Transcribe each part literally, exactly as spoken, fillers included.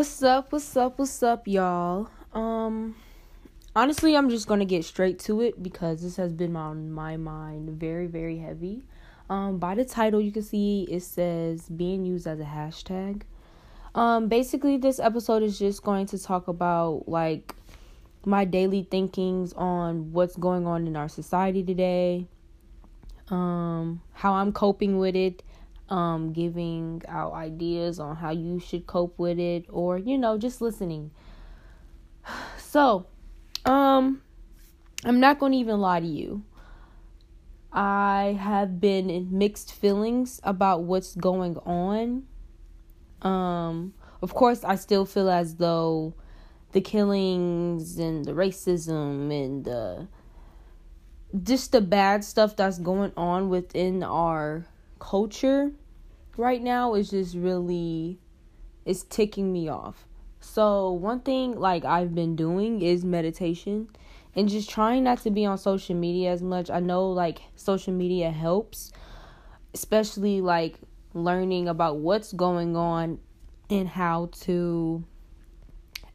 What's up? What's up? What's up, y'all? Um, honestly, I'm just gonna get straight to it because this has been on my mind very, very heavy. Um, by the title, you can see it says being used as a hashtag. Um, basically, this episode is just going to talk about like my daily thinkings on what's going on in our society today, um, how I'm coping with it. Um, giving out ideas on how you should cope with it, or, you know, just listening. So, um, I'm not going to even lie to you. I have been in mixed feelings about what's going on. Um, of course, I still feel as though the killings and the racism and the, just the bad stuff that's going on within our culture right now is just really, it's ticking me off. So one thing like I've been doing is meditation and just trying not to be on social media as much. I know like social media helps, especially like learning about what's going on and how to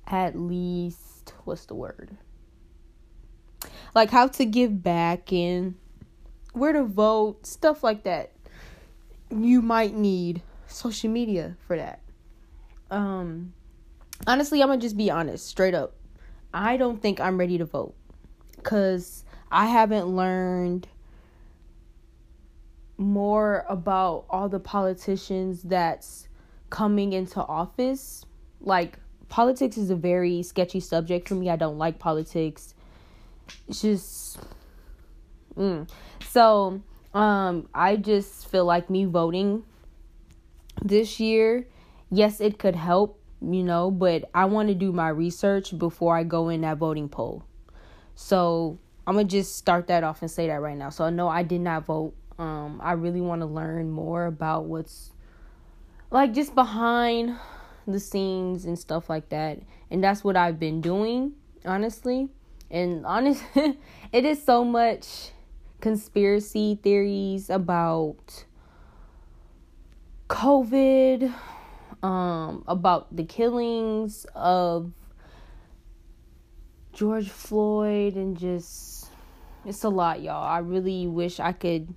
at least, what's the word? Like how to give back and where to vote, stuff like that. You might need social media for that. Um, honestly, I'm gonna just be honest, straight up. I don't think I'm ready to vote because I haven't learned more about all the politicians that's coming into office. Like, politics is a very sketchy subject for me. I don't like politics. It's just... Mm. So... Um, I just feel like me voting this year, yes, it could help, you know, but I want to do my research before I go in that voting poll. So I'm going to just start that off and say that right now. So no, I did not vote. Um, I really want to learn more about what's like just behind the scenes and stuff like that. And that's what I've been doing, honestly. And honestly, it is so much conspiracy theories about COVID, um, about the killings of George Floyd, and just, it's a lot, y'all. I really wish I could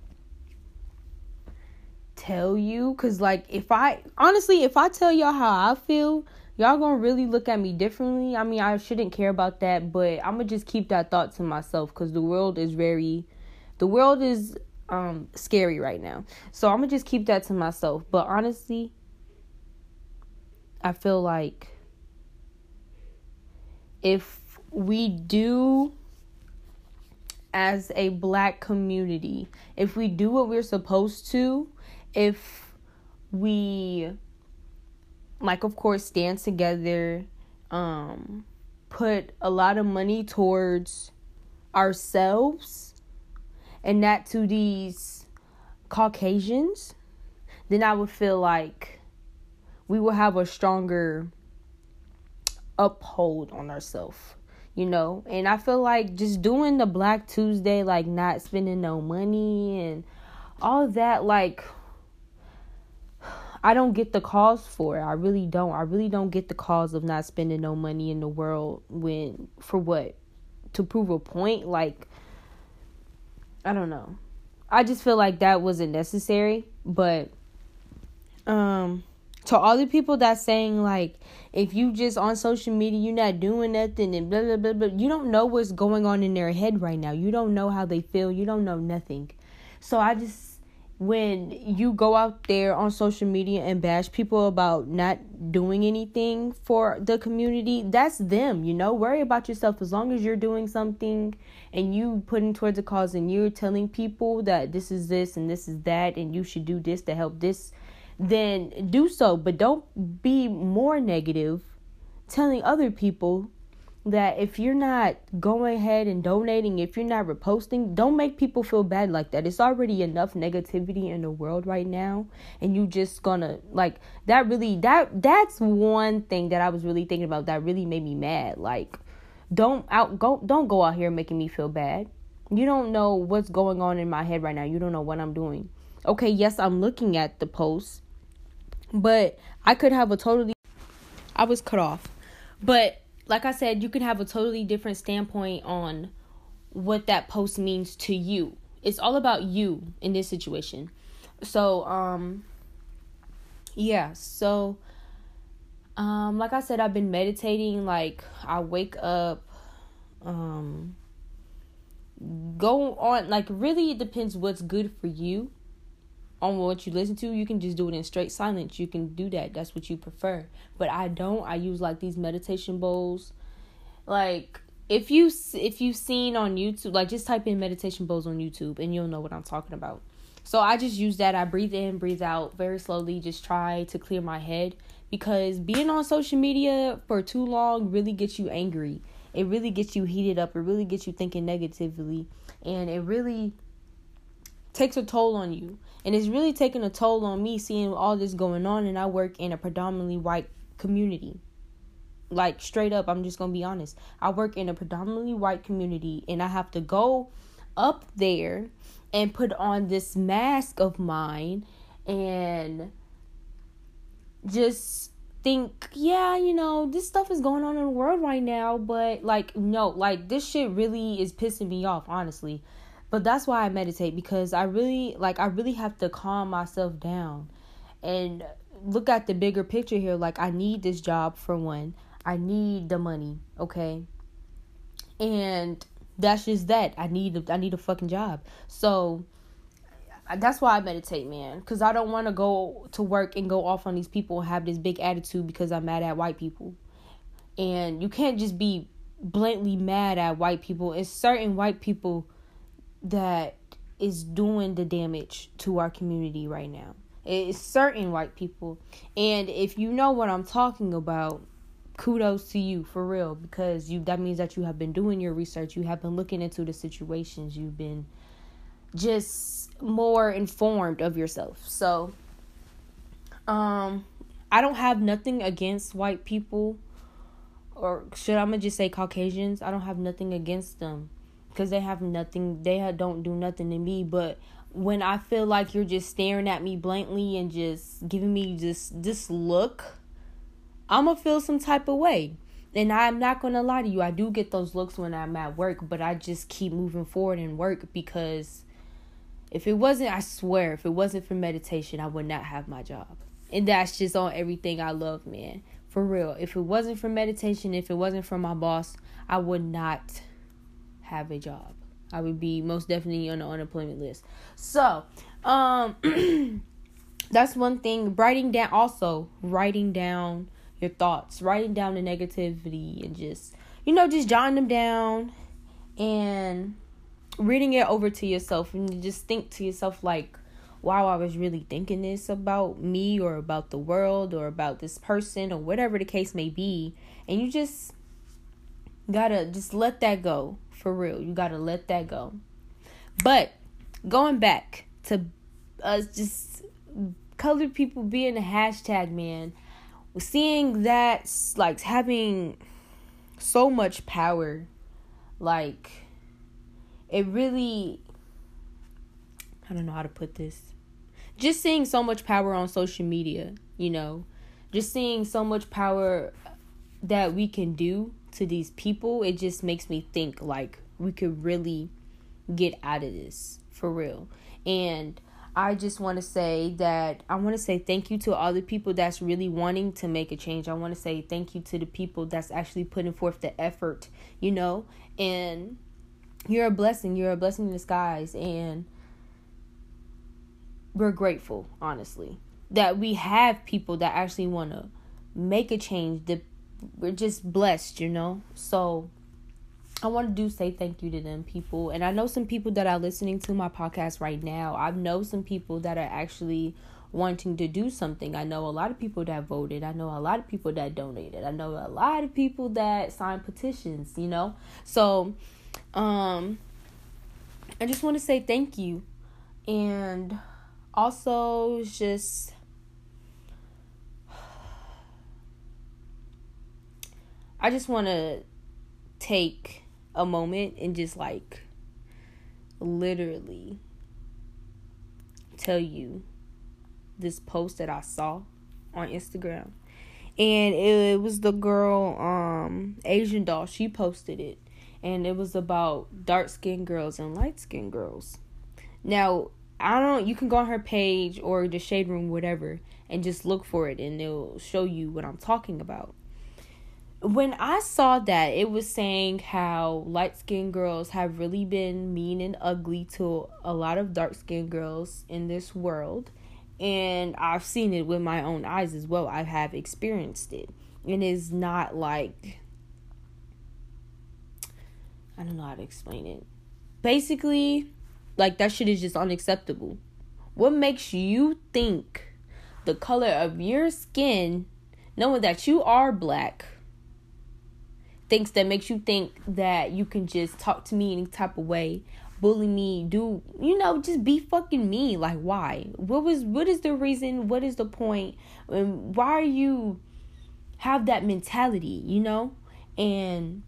tell you, because, like, if I, honestly, if I tell y'all how I feel, y'all gonna really look at me differently. I mean, I shouldn't care about that, but I'm gonna just keep that thought to myself, because the world is very... The world is um, scary right now. So I'm going to just keep that to myself. But honestly, I feel like if we do as a black community, if we do what we're supposed to, if we, like, of course, stand together, um, put a lot of money towards ourselves, and not to these Caucasians, then I would feel like we will have a stronger uphold on ourselves, you know? And I feel like just doing the Black Tuesday, like not spending no money and all that, like, I don't get the cause for it. I really don't. I really don't get the cause of not spending no money in the world when, for what? To prove a point? Like, I don't know. I just feel like that wasn't necessary. But um, to all the people that's saying, like, if you just on social media, you're not doing nothing and blah, blah, blah, blah. You don't know what's going on in their head right now. You don't know how they feel. You don't know nothing. So I just, when you go out there on social media and bash people about not doing anything for the community, that's them, you know? Worry about yourself. As long as you're doing something and you putting towards a cause and you're telling people that this is this and this is that and you should do this to help this, then do so. But don't be more negative telling other people that if you're not going ahead and donating, if you're not reposting, don't make people feel bad like that. It's already enough negativity in the world right now. And you just gonna, like, that really, that that's one thing that I was really thinking about that really made me mad. Like, Don't out go don't go out here making me feel bad. You don't know what's going on in my head right now. You don't know what I'm doing. Okay, yes, I'm looking at the posts, but I could have a totally I was cut off. But like I said, you can have a totally different standpoint on what that post means to you. It's all about you in this situation. So, um, yeah, so, um, like I said, I've been meditating. Like, I wake up, um, go on, like, really it depends what's good for you on what you listen to. You can just do it in straight silence. You can do that. That's what you prefer. But I don't. I use, like, these meditation bowls. Like, if you, if you've seen on YouTube, like, just type in meditation bowls on YouTube and you'll know what I'm talking about. So I just use that. I breathe in, breathe out very slowly. Just try to clear my head, because being on social media for too long really gets you angry. It really gets you heated up. It really gets you thinking negatively. And it really takes a toll on you. And it's really taking a toll on me seeing all this going on. And I work in a predominantly white community. Like, straight up, I'm just going to be honest. I work in a predominantly white community, and I have to go up there and put on this mask of mine and just think, yeah, you know, this stuff is going on in the world right now. But, like, no, like, this shit really is pissing me off, honestly. But that's why I meditate, because I really, like, I really have to calm myself down and look at the bigger picture here. Like, I need this job, for one. I need the money, okay? And that's just that. I need I need a fucking job. So that's why I meditate, man. Because I don't want to go to work and go off on these people and have this big attitude because I'm mad at white people. And you can't just be blatantly mad at white people. It's certain white people that is doing the damage to our community right now. It's certain white people. And if you know what I'm talking about, kudos to you, for real, because you that means that you have been doing your research. You have been looking into the situations. You've been just more informed of yourself. So, um, I don't have nothing against white people, or should I'm gonna just say Caucasians. I don't have nothing against them, because they have nothing. They have, don't do nothing to me. But when I feel like you're just staring at me blankly and just giving me just this look, I'm going to feel some type of way. And I'm not going to lie to you. I do get those looks when I'm at work, but I just keep moving forward in work, because if it wasn't, I swear, if it wasn't for meditation, I would not have my job. And that's just on everything I love, man. For real. If it wasn't for meditation, if it wasn't for my boss, I would not have a job. I would be most definitely on the unemployment list. So, um, that's one thing. Writing down, also writing down your thoughts, writing down the negativity, and just, you know, just jotting them down and reading it over to yourself, and just think to yourself like, wow, I was really thinking this about me, or about the world, or about this person, or whatever the case may be. And you just gotta just let that go, for real. You gotta let that go. But going back to us just colored people being a hashtag, man, seeing that, like, having so much power, like, it really, I don't know how to put this, just seeing so much power on social media, you know, just seeing so much power that we can do to these people, it just makes me think, like, we could really get out of this, for real. And I just want to say that I want to say thank you to all the people that's really wanting to make a change. I want to say thank you to the people that's actually putting forth the effort, you know, and you're a blessing. You're a blessing in disguise. And we're grateful, honestly, that we have people that actually want to make a change. The, we're just blessed, you know. So I want to do say thank you to them people. And I know some people that are listening to my podcast right now. I know some people that are actually wanting to do something. I know a lot of people that voted. I know a lot of people that donated. I know a lot of people that signed petitions, you know. So, um, I just want to say thank you. And also just, I just want to take a moment and just, like, literally tell you this post that I saw on Instagram. And it, it was the girl, um, Asian Doll. She posted it. And it was about dark-skinned girls and light-skinned girls. Now, I don't... You can go on her page or the Shade Room, whatever, and just look for it. And it'll show you what I'm talking about. When I saw that, it was saying how light-skinned girls have really been mean and ugly to a lot of dark-skinned girls in this world. And I've seen it with my own eyes as well. I have experienced it. And it's not like... I don't know how to explain it. Basically, like, that shit is just unacceptable. What makes you think the color of your skin, knowing that you are black... Thinks that makes you think that you can just talk to me any type of way, bully me, do, you know, just be fucking me. Like, why? What was, what is the reason? What is the point? And why are you have that mentality, you know? And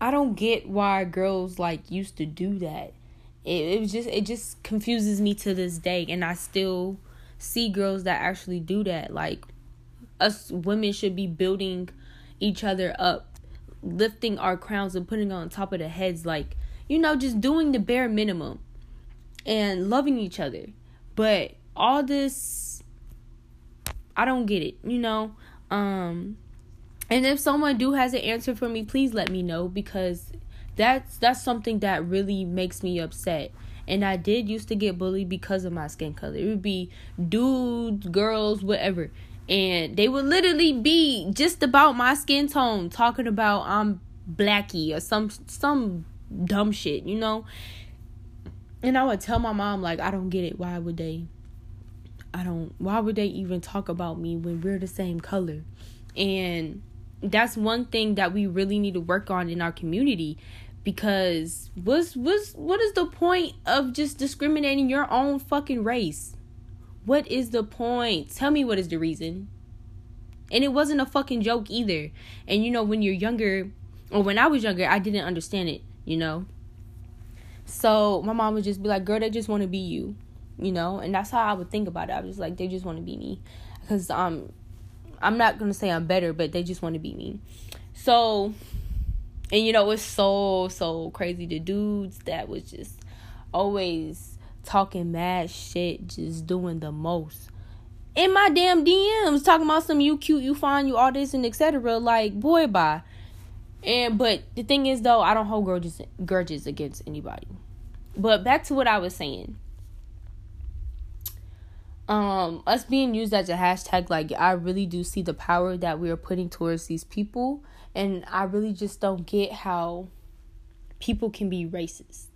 I don't get why girls like used to do that. It, it was just, it just confuses me to this day. And I still see girls that actually do that. Like, us women should be building each other up, lifting our crowns and putting on top of the heads, like, you know, just doing the bare minimum and loving each other. But all this, I don't get it, you know. Um and if someone do has an answer for me, please let me know, because that's that's something that really makes me upset. And I did used to get bullied because of my skin color. It would be dudes, girls, whatever. And they would literally be just about my skin tone, talking about I'm blacky or some some dumb shit, you know. And I would tell my mom, like, I don't get it. Why would they? I don't. Why would they even talk about me when we're the same color? And that's one thing that we really need to work on in our community, because what's what's what is the point of just discriminating your own fucking race? What is the point? Tell me what is the reason. And it wasn't a fucking joke either. And, you know, when you're younger, or when I was younger, I didn't understand it, you know. So my mom would just be like, girl, they just want to be you, you know. And that's how I would think about it. I was like, they just want to be me. Because um, I'm not going to say I'm better, but they just want to be me. So, and, you know, it's so, so crazy. The dudes that was just always... talking mad shit, just doing the most in my damn D Ms, talking about some you cute, you fine, you all this and etc. Like, boy, bye. And but the thing is, though, I don't hold grudges grudges against anybody. But back to what I was saying, um us being used as a hashtag, like, I really do see the power that we are putting towards these people. And I really just don't get how people can be racist.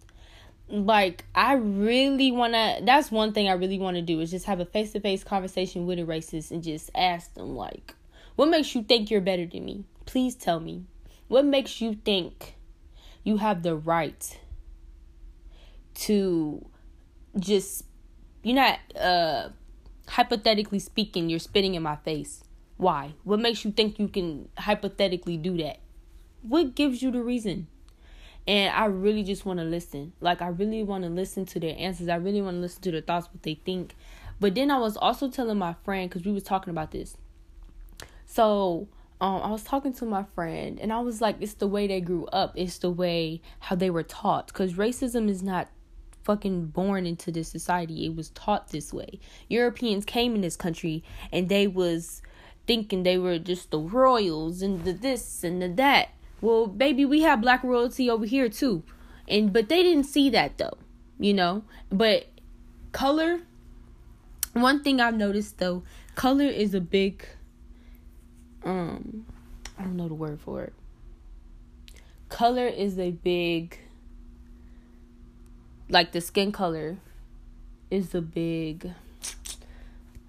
Like, I really want to, that's one thing I really want to do, is just have a face-to-face conversation with a racist and just ask them, like, what makes you think you're better than me? Please tell me. What makes you think you have the right to just, you're not, uh, hypothetically speaking, you're spitting in my face. Why? What makes you think you can hypothetically do that? What gives you the reason? And I really just want to listen. Like, I really want to listen to their answers. I really want to listen to their thoughts, what they think. But then I was also telling my friend, because we was talking about this. So, um, I was talking to my friend, and I was like, it's the way they grew up. It's the way how they were taught. Because racism is not fucking born into this society. It was taught this way. Europeans came in this country, and they was thinking they were just the royals and the this and the that. Well, baby, we have black royalty over here, too. And but they didn't see that, though, you know. But color, one thing I've noticed, though, color is a big, um, I don't know the word for it. Color is a big, like, the skin color is a big,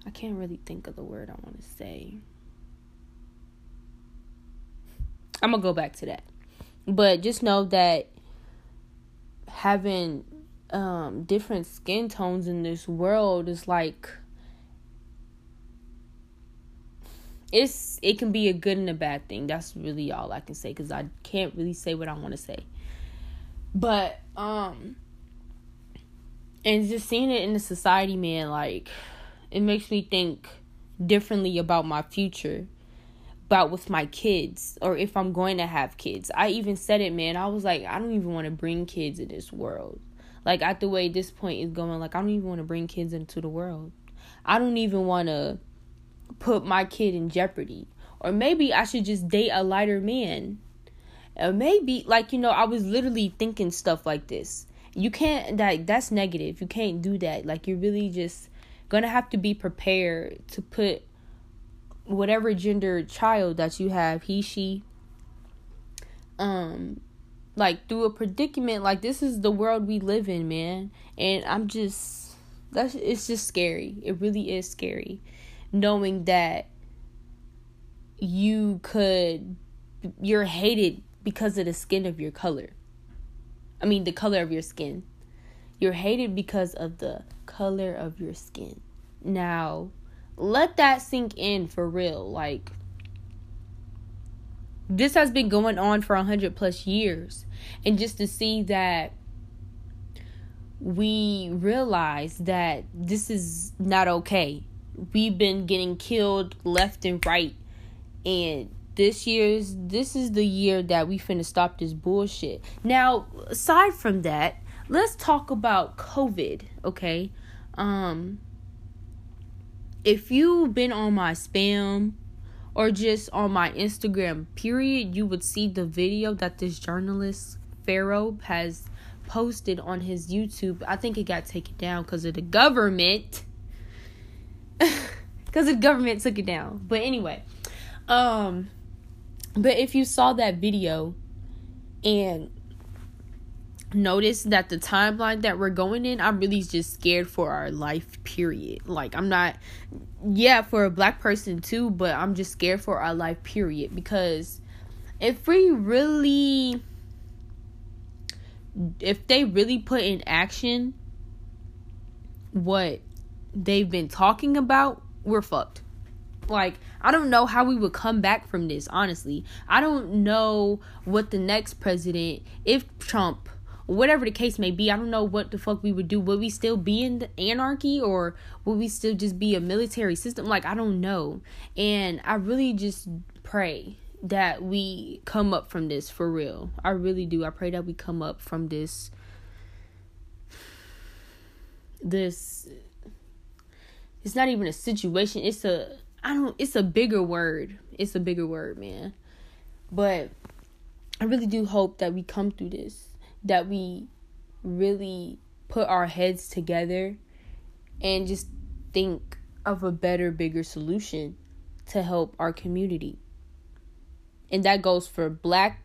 I can't really think of the word I want to say. I'm going to go back to that. But just know that having um, different skin tones in this world is like... It's it can be a good and a bad thing. That's really all I can say, because I can't really say what I want to say. But, um... and just seeing it in the society, man, like... It makes me think differently about my future. about with my kids, or if I'm going to have kids. I even said it, man. I was like, I don't even want to bring kids in this world. Like, at the way this point is going, like, I don't even want to bring kids into the world. I don't even want to put my kid in jeopardy. Or maybe I should just date a lighter man. Or maybe, like, you know, I was literally thinking stuff like this. You can't, that that's negative. You can't do that. Like, you're really just gonna have to be prepared to put whatever gender child that you have, he, she, um, like, through a predicament. Like, this is the world we live in, man. And I'm just, that's, it's just scary. It really is scary, knowing that you could, you're hated because of the skin of your color. I mean, the color of your skin. You're hated because of the color of your skin. Now, let that sink in for real. Like, this has been going on for one hundred plus years. And just to see that we realize that this is not okay. We've been getting killed left and right. And this year's, this is the year that we finna stop this bullshit. Now, aside from that, let's talk about COVID, okay? Um, if you've been on my spam or just on my Instagram, period, you would see the video that this journalist, Pharaoh, has posted on his YouTube. I think it got taken down because of the government. Because the government took it down. But anyway, um... but if you saw that video and notice that the timeline that we're going in, I'm really just scared for our life, period. Like, I'm not, yeah, for a black person too, but I'm just scared for our life, period. Because if we really, if they really put in action what they've been talking about, we're fucked. Like, I don't know how we would come back from this, honestly. I don't know what the next president, if Trump, whatever the case may be, I don't know what the fuck we would do. Would we still be in the anarchy, or would we still just be a military system? Like, I don't know. And I really just pray that we come up from this for real. I really do. I pray that we come up from this, this, it's not even a situation. It's a, I don't, it's a bigger word. It's a bigger word, man. But I really do hope that we come through this, that we really put our heads together and just think of a better, bigger solution to help our community. And that goes for black,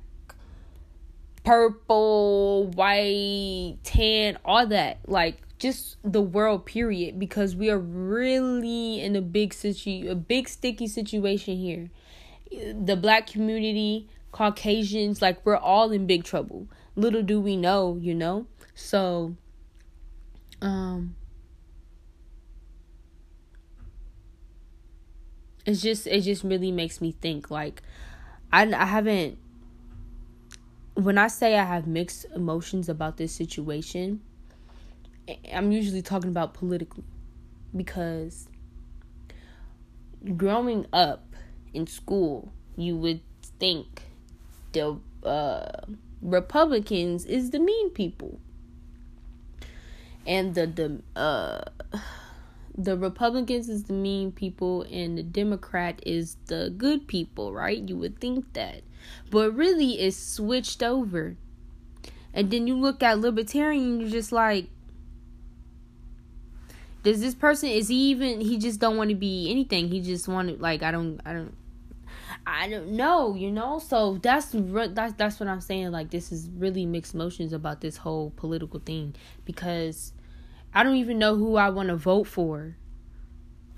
purple, white, tan, all that. Like, just the world, period, because we are really in a big situ, a big sticky situation here. The black community, Caucasians, like, we're all in big trouble. Little do we know, you know? So, um, it's just, it just really makes me think, like, I, I haven't, when I say I have mixed emotions about this situation, I'm usually talking about politically, because growing up in school, you would think the uh, Republicans is the mean people, and the the uh, the Republicans is the mean people, and the Democrat is the good people, right? You would think that, but really it's switched over. And then you look at libertarian, you're just like, does this person, is he even, he just don't want to be anything. He just wanted, like, I don't, I don't, I don't know, you know? So that's, that's, that's what I'm saying. Like, this is really mixed emotions about this whole political thing, because I don't even know who I want to vote for.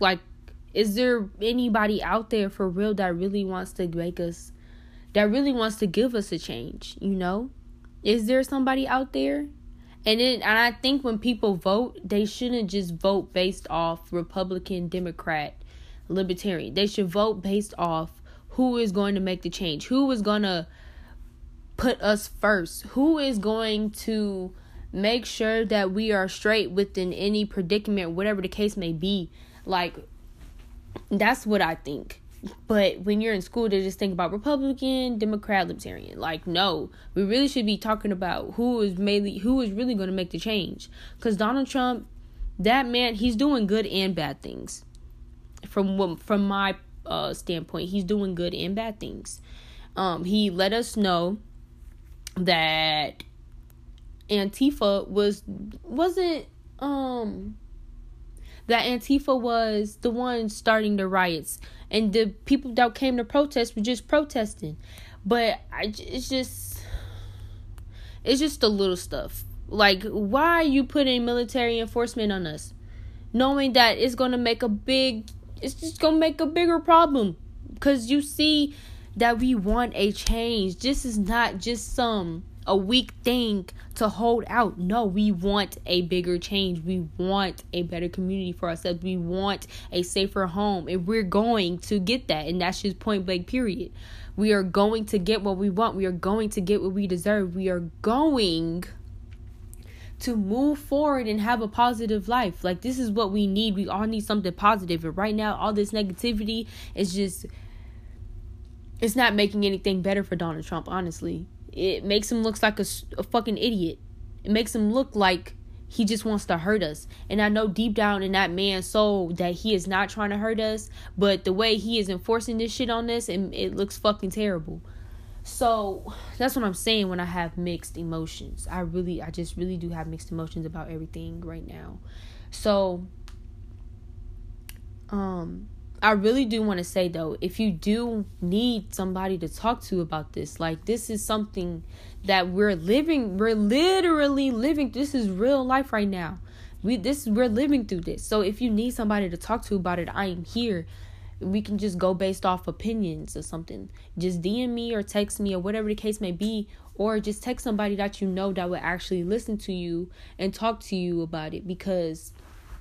Like, is there anybody out there for real that really wants to make us, that really wants to give us a change, you know? Is there somebody out there? And then, and I think when people vote, they shouldn't just vote based off Republican, Democrat, Libertarian. They should vote based off who is going to make the change, who is going to put us first, who is going to make sure that we are straight within any predicament, whatever the case may be. Like, that's what I think. But when you're in school, they just think about Republican, Democrat, Libertarian. Like, no, we really should be talking about who is mainly who is really going to make the change. Because Donald Trump, that man, he's doing good and bad things. From from my uh, standpoint, he's doing good and bad things. Um, he let us know that Antifa was wasn't um. that Antifa was the one starting the riots, and the people that came to protest were just protesting. But I, it's just, it's just the little stuff. Like, why are you putting military enforcement on us, knowing that it's gonna make a big, it's just gonna make a bigger problem? Because you see that we want a change. This is not just some a weak thing to hold out. No, we want a bigger change. We want a better community for ourselves. We want a safer home, and we're going to get that. And that's just point blank, period. We are going to get what we want. We are going to get what we deserve. We are going to move forward and have a positive life. Like, this is what we need. We all need something positive. And right now, all this negativity is just, it's not making anything better for Donald Trump, honestly. It makes him look like a, a fucking idiot. It makes him look like he just wants to hurt us. And I know deep down in that man's soul that he is not trying to hurt us. But the way he is enforcing this shit on us, and it looks fucking terrible. So that's what I'm saying when I have mixed emotions. I really, I just really do have mixed emotions about everything right now. So, um... I really do want to say, though, if you do need somebody to talk to about this, like, this is something that we're living. We're literally living. This is real life right now. We this we're living through this. So if you need somebody to talk to about it, I am here. We can just go based off opinions or something. Just D M me or text me or whatever the case may be. Or just text somebody that you know that will actually listen to you and talk to you about it. Because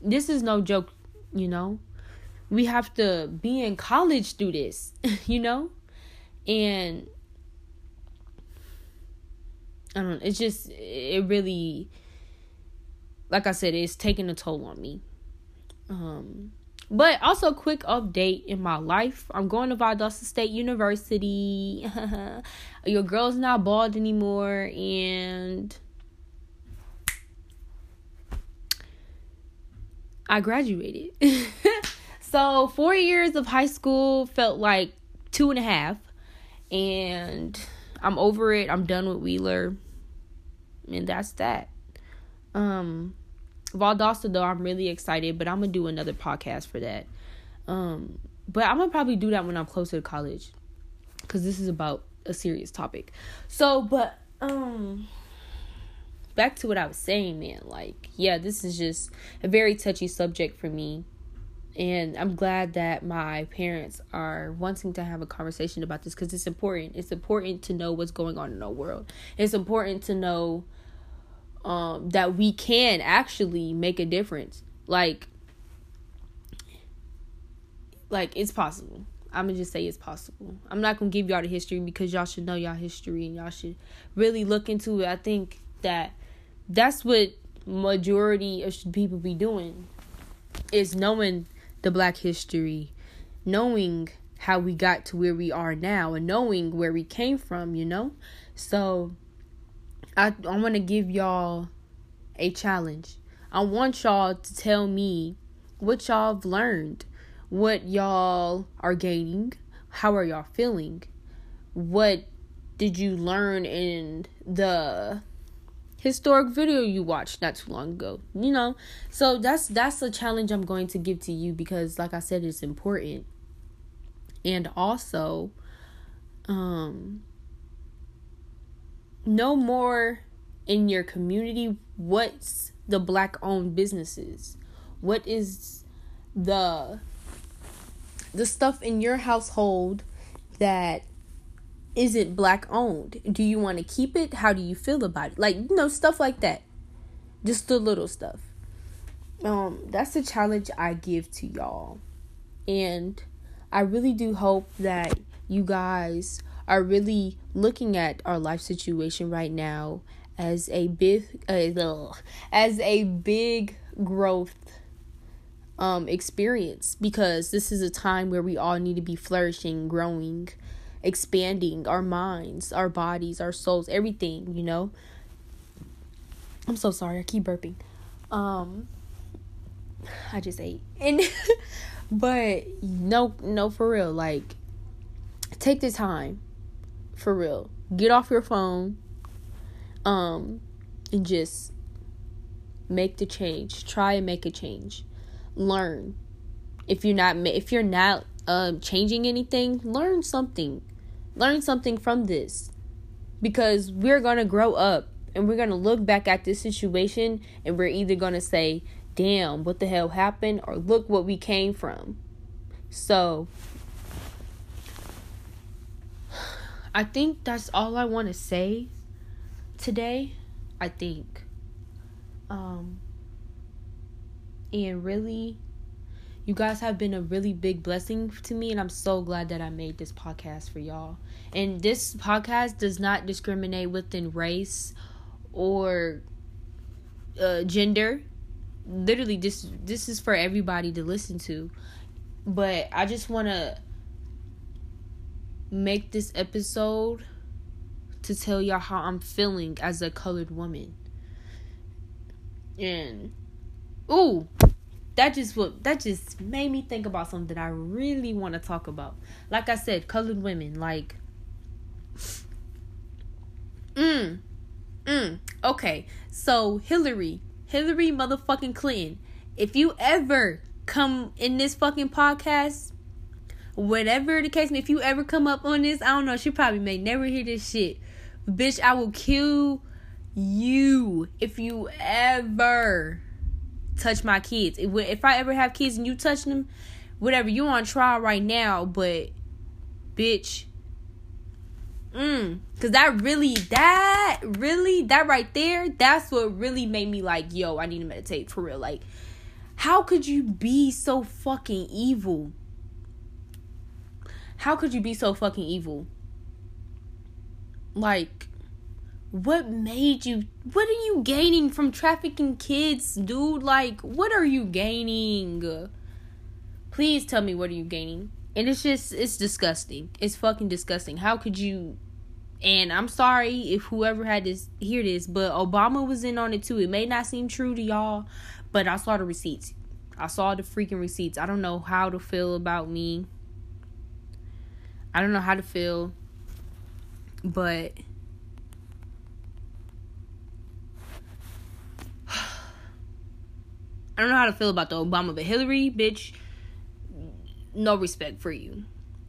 this is no joke, you know. We have to be in college through this, you know? And I don't know. It's just, it really, like I said, it's taking a toll on me. Um, but also, quick update in my life. I'm going to Valdosta State University. Your girl's not bald anymore. And I graduated. So four years of high school felt like two and a half, and I'm over it. I'm done with Wheeler, and that's that. Um, Valdosta, though, I'm really excited, but I'm going to do another podcast for that. Um, but I'm going to probably do that when I'm closer to college, because this is about a serious topic. So, but um, back to what I was saying, man. Like, yeah, this is just a very touchy subject for me. And I'm glad that my parents are wanting to have a conversation about this, because it's important. It's important to know what's going on in our world. It's important to know um, that we can actually make a difference. Like, like it's possible. I'm going to just say it's possible. I'm not going to give y'all the history, because y'all should know y'all history, and y'all should really look into it. I think that that's what majority of people be doing, is knowing the Black history, knowing how we got to where we are now, and knowing where we came from, you know? So I I want to give y'all a challenge. I want y'all to tell me what y'all have learned, what y'all are gaining, how are y'all feeling, what did you learn in the historic video you watched not too long ago, you know? So that's that's a challenge I'm going to give to you, because like I said, it's important. And also, um, know more in your community. What's the Black owned businesses? What is the the stuff in your household that is it Black owned? Do you want to keep it? How do you feel about it? Like, you know, stuff like that. Just the little stuff. Um, that's the challenge I give to y'all. And I really do hope that you guys are really looking at our life situation right now as a big, uh, as a big growth um, experience, because this is a time where we all need to be flourishing, growing, expanding our minds, our bodies, our souls, everything, you know. I'm so sorry, I keep burping. Um, I just ate. And but no, no, for real, like, take the time, for real. Get off your phone, um, and just make the change. Try and make a change. Learn. If you're not, if you're not um changing anything, learn something. Learn something from this, because we're gonna grow up. And we're going to look back at this situation and we're either going to say, damn, what the hell happened? Or look what we came from. So I think that's all I want to say today. I think. Um, and really, you guys have been a really big blessing to me. And I'm so glad that I made this podcast for y'all. And this podcast does not discriminate within race or uh, gender. Literally, this this is for everybody to listen to. But I just want to make this episode to tell y'all how I'm feeling as a colored woman. And ooh, that just what that just made me think about something I really want to talk about. Like I said, colored women, like, mm. Mm, okay, so Hillary, Hillary motherfucking Clinton, if you ever come in this fucking podcast, whatever the case, if you ever come up on this, I don't know, she probably may never hear this shit. Bitch, I will kill you if you ever touch my kids. If I ever have kids and you touch them, whatever, you on trial right now, but bitch, Mm, cause that really, that really, that right there, that's what really made me like, yo, I need to meditate for real. Like, how could you be so fucking evil? How could you be so fucking evil? Like, what made you, what are you gaining from trafficking kids, dude? Like, what are you gaining? Please tell me, what are you gaining? And it's just, it's disgusting. It's fucking disgusting. How could you? And I'm sorry if whoever had to hear this, but Obama was in on it too. It may not seem true to y'all, but I saw the receipts. I saw the freaking receipts. I don't know how to feel about me. I don't know how to feel. But I don't know how to feel about the Obama, but Hillary, bitch, no respect for you.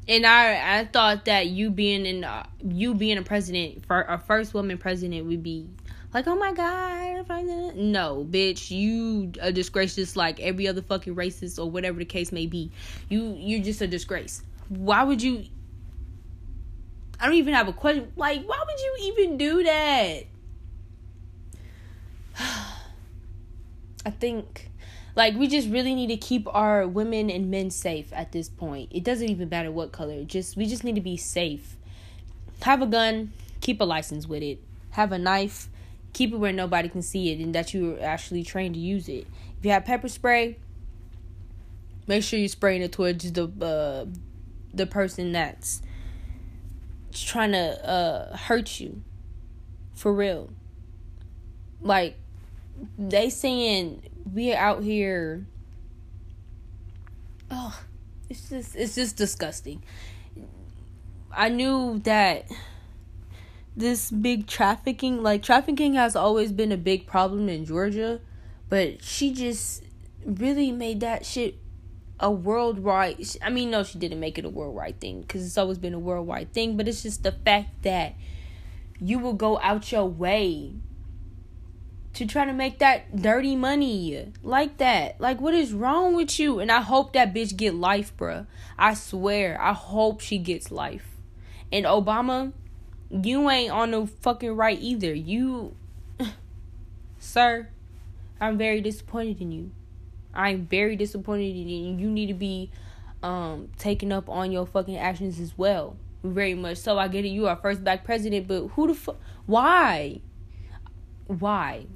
And I I thought that you being in uh, you being a president, for a first woman president, would be like, oh my god, president. No, bitch, you a disgrace, just like every other fucking racist or whatever the case may be. You you're just a disgrace. Why would you? I don't even have a question. Like, why would you even do that? I think, like, we just really need to keep our women and men safe at this point. It doesn't even matter what color. Just we just need to be safe. Have a gun. Keep a license with it. Have a knife. Keep it where nobody can see it and that you're actually trained to use it. If you have pepper spray, make sure you're spraying it towards the uh, the person that's trying to uh, hurt you. For real. Like, they saying we're out here, oh, it's just it's just disgusting. I knew that this big trafficking, like trafficking has always been a big problem in Georgia, but she just really made that shit a worldwide, I mean, no, she didn't make it a worldwide thing, because it's always been a worldwide thing, but it's just the fact that you will go out your way to try to make that dirty money like that. Like, what is wrong with you? And I hope that bitch get life, bruh. I swear. I hope she gets life. And Obama, you ain't on the fucking right either. You, sir, I'm very disappointed in you. I'm very disappointed in you. You need to be um, taking up on your fucking actions as well. Very much so. I get it. You are first black president. But who the fuck? Why? Why?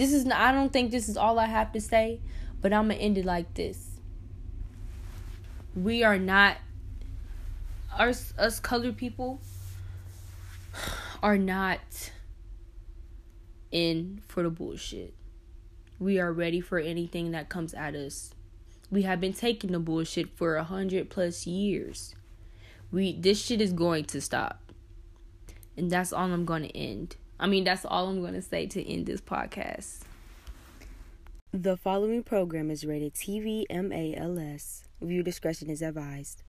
This is I don't think this is all I have to say, but I'm gonna end it like this. We are not us us colored people are not in for the bullshit. We are ready for anything that comes at us. We have been taking the bullshit for a hundred plus years. We this shit is going to stop. And that's all I'm going to end. I mean, that's all I'm going to say to end this podcast. The following program is rated T V M A L S. Viewer discretion is advised.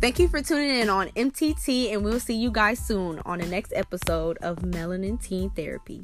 Thank you for tuning in on M T T, and we'll see you guys soon on the next episode of Melanin Teen Therapy.